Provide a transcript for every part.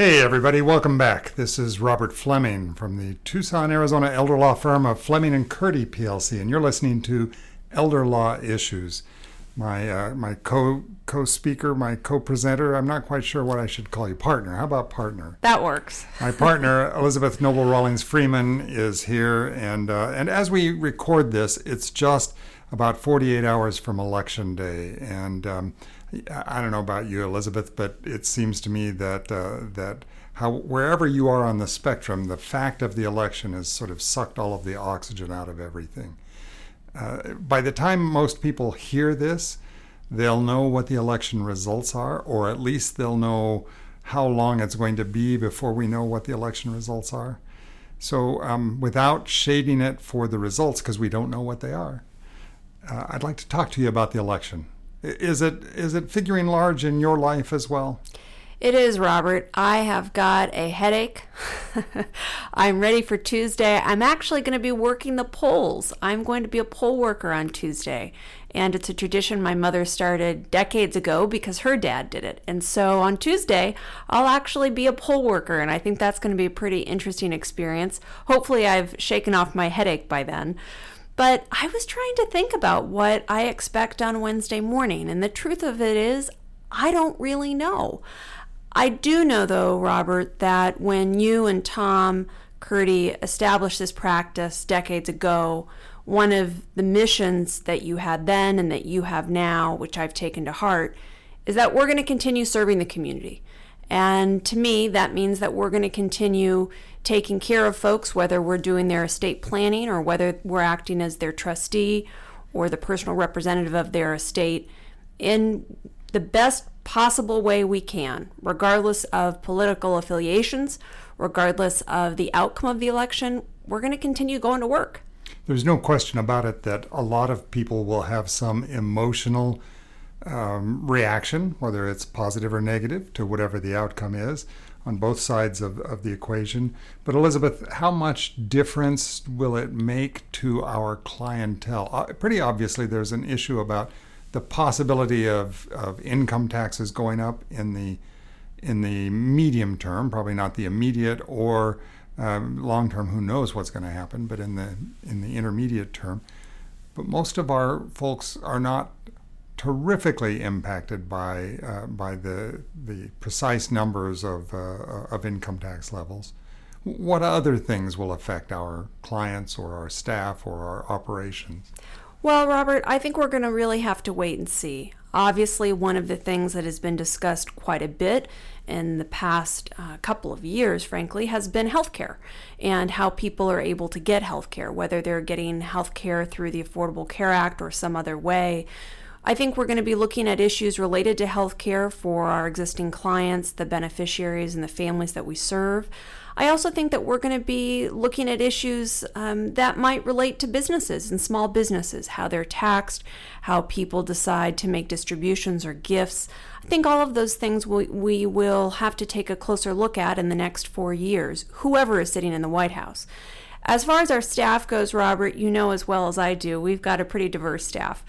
Hey everybody, welcome back. This is Robert Fleming from the Tucson, Arizona elder law firm of Fleming and Curdy PLC, and you're listening to Elder Law Issues. My co-speaker, my co-presenter, I'm not quite sure what I should call you. Partner. How about partner? That works. My partner, Elizabeth Noble Rawlings Freeman, is here, and as we record this, it's just about 48 hours from Election Day, and I don't know about you, Elizabeth, but it seems to me that wherever you are on the spectrum, the fact of the election has sort of sucked all of the oxygen out of everything. By the time most people hear this, they'll know what the election results are, or at least they'll know how long it's going to be before we know what the election results are. So without shading it for the results, because we don't know what they are, I'd like to talk to you about the election. Is it figuring large in your life as well? It is, Robert. I have got a headache. I'm ready for Tuesday. I'm actually going to be working the polls. I'm going to be a poll worker on Tuesday. And it's a tradition my mother started decades ago because her dad did it. And so on Tuesday, I'll actually be a poll worker. And I think that's going to be a pretty interesting experience. Hopefully, I've shaken off my headache by then. But I was trying to think about what I expect on Wednesday morning, and the truth of it is, I don't really know. I do know, though, Robert, that when you and Tom Curdy established this practice decades ago, one of the missions that you had then and that you have now, which I've taken to heart, is that we're going to continue serving the community. And to me, that means that we're going to continue taking care of folks, whether we're doing their estate planning or whether we're acting as their trustee or the personal representative of their estate in the best possible way we can, regardless of political affiliations, regardless of the outcome of the election. We're going to continue going to work. There's no question about it that a lot of people will have some emotional reaction, whether it's positive or negative, to whatever the outcome is on both sides of the equation. But Elizabeth, how much difference will it make to our clientele? Pretty obviously, there's an issue about the possibility of income taxes going up in the medium term, probably not the immediate or long term. Who knows what's going to happen? But in the intermediate term, but most of our folks are not terrifically impacted by the precise numbers of income tax levels. What other things will affect our clients or our staff or our operations? Well, Robert, I think we're going to really have to wait and see. Obviously, one of the things that has been discussed quite a bit in the past couple of years, frankly, has been healthcare and how people are able to get healthcare, whether they're getting healthcare through the Affordable Care Act or some other way. I think we're going to be looking at issues related to healthcare for our existing clients, the beneficiaries, and the families that we serve. I also think that we're going to be looking at issues that might relate to businesses and small businesses, how they're taxed, how people decide to make distributions or gifts. I think all of those things we will have to take a closer look at in the next 4 years, whoever is sitting in the White House. As far as our staff goes, Robert, you know as well as I do, we've got a pretty diverse staff.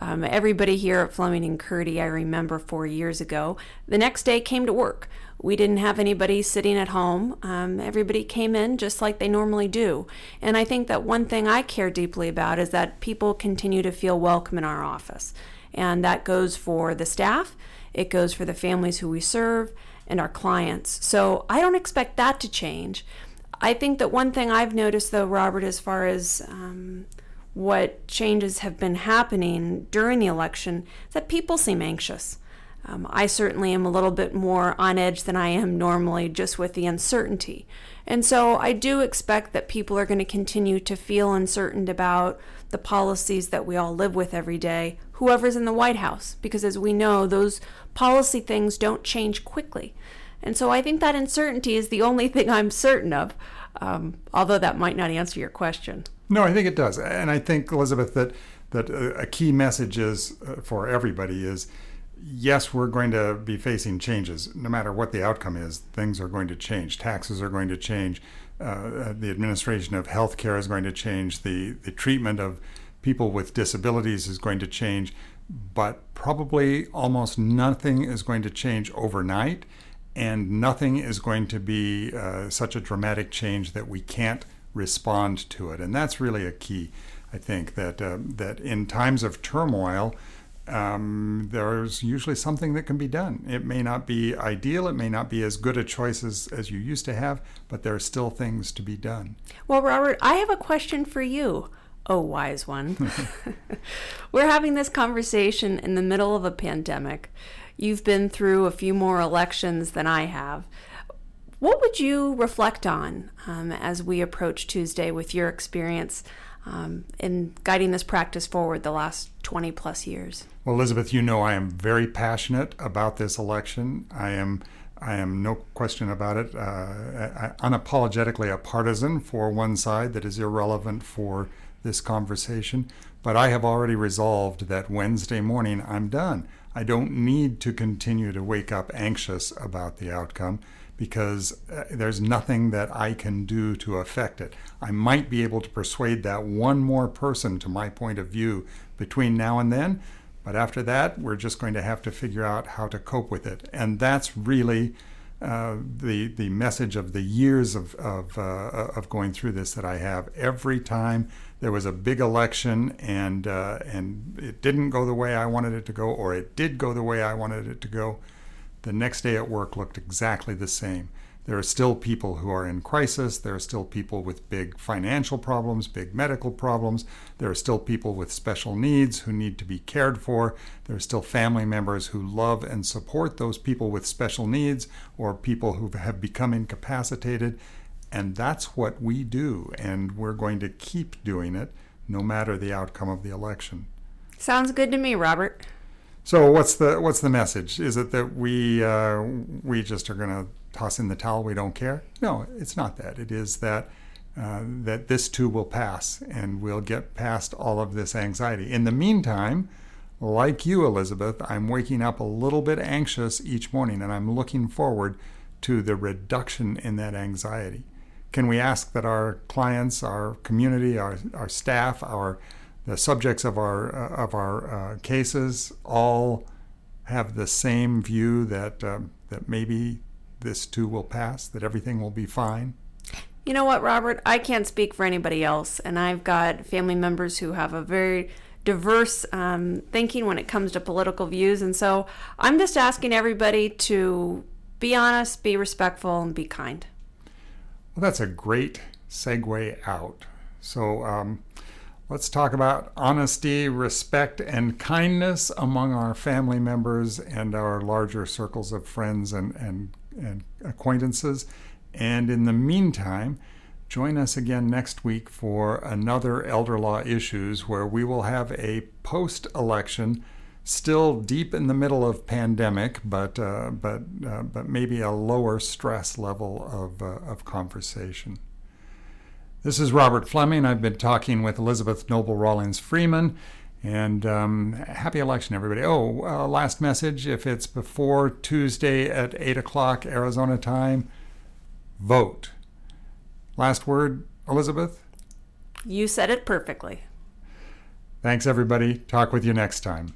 Everybody here at Fleming and Curdy, I remember 4 years ago, the next day came to work. We didn't have anybody sitting at home. Everybody came in just like they normally do. And I think that one thing I care deeply about is that people continue to feel welcome in our office. And that goes for the staff, it goes for the families who we serve, and our clients. So I don't expect that to change. I think that one thing I've noticed, though, Robert, as far as what changes have been happening during the election, is that people seem anxious. I certainly am a little bit more on edge than I am normally just with the uncertainty. And so I do expect that people are going to continue to feel uncertain about the policies that we all live with every day, whoever's in the White House, because as we know, those policy things don't change quickly. And so I think that uncertainty is the only thing I'm certain of, although that might not answer your question. No, I think it does. And I think, Elizabeth, that a key message is for everybody is, yes, we're going to be facing changes. No matter what the outcome is, things are going to change. Taxes are going to change. The administration of health care is going to change. The treatment of people with disabilities is going to change. But probably almost nothing is going to change overnight. and nothing is going to be such a dramatic change that we can't respond to it. And that's really a key, I think, that in times of turmoil, there's usually something that can be done. It may not be ideal, it may not be as good a choice as you used to have, but there are still things to be done. Well, Robert, I have a question for you. Oh, wise one. We're having this conversation in the middle of a pandemic. You've been through a few more elections than I have. What would you reflect on as we approach Tuesday with your experience in guiding this practice forward the last 20 plus years? Well, Elizabeth, you know I am very passionate about this election. I am no question about it, unapologetically a partisan for one side that is irrelevant for this conversation. But I have already resolved that Wednesday morning I'm done. I don't need to continue to wake up anxious about the outcome, because there's nothing that I can do to affect it. I might be able to persuade that one more person to my point of view between now and then, but after that, we're just going to have to figure out how to cope with it. And that's really the message of the years of going through this that I have. Every time there was a big election and it didn't go the way I wanted it to go, or it did go the way I wanted it to go, the next day at work looked exactly the same. There are still people who are in crisis. There are still people with big financial problems, big medical problems. There are still people with special needs who need to be cared for. There are still family members who love and support those people with special needs or people who have become incapacitated. And that's what we do. And we're going to keep doing it no matter the outcome of the election. Sounds good to me, Robert. So what's the message? Is it that we just are going to toss in the towel? We don't care? No, it's not that. It is that this too will pass, and we'll get past all of this anxiety. In the meantime, like you, Elizabeth, I'm waking up a little bit anxious each morning, and I'm looking forward to the reduction in that anxiety. Can we ask that our clients, our community, our staff, the subjects of our cases all have the same view that maybe this too will pass, that everything will be fine? You know what, Robert? I can't speak for anybody else, and I've got family members who have a very diverse thinking when it comes to political views, and so I'm just asking everybody to be honest, be respectful, and be kind. Well, that's a great segue out. So, let's talk about honesty, respect, and kindness among our family members and our larger circles of friends and acquaintances. And in the meantime, join us again next week for another Elder Law Issues, where we will have a post-election, still deep in the middle of pandemic, but maybe a lower stress level of conversation. This is Robert Fleming. I've been talking with Elizabeth Noble Rawlings Freeman, and happy election, everybody. Oh, last message, if it's before Tuesday at 8 o'clock Arizona time, vote. Last word, Elizabeth? You said it perfectly. Thanks, everybody. Talk with you next time.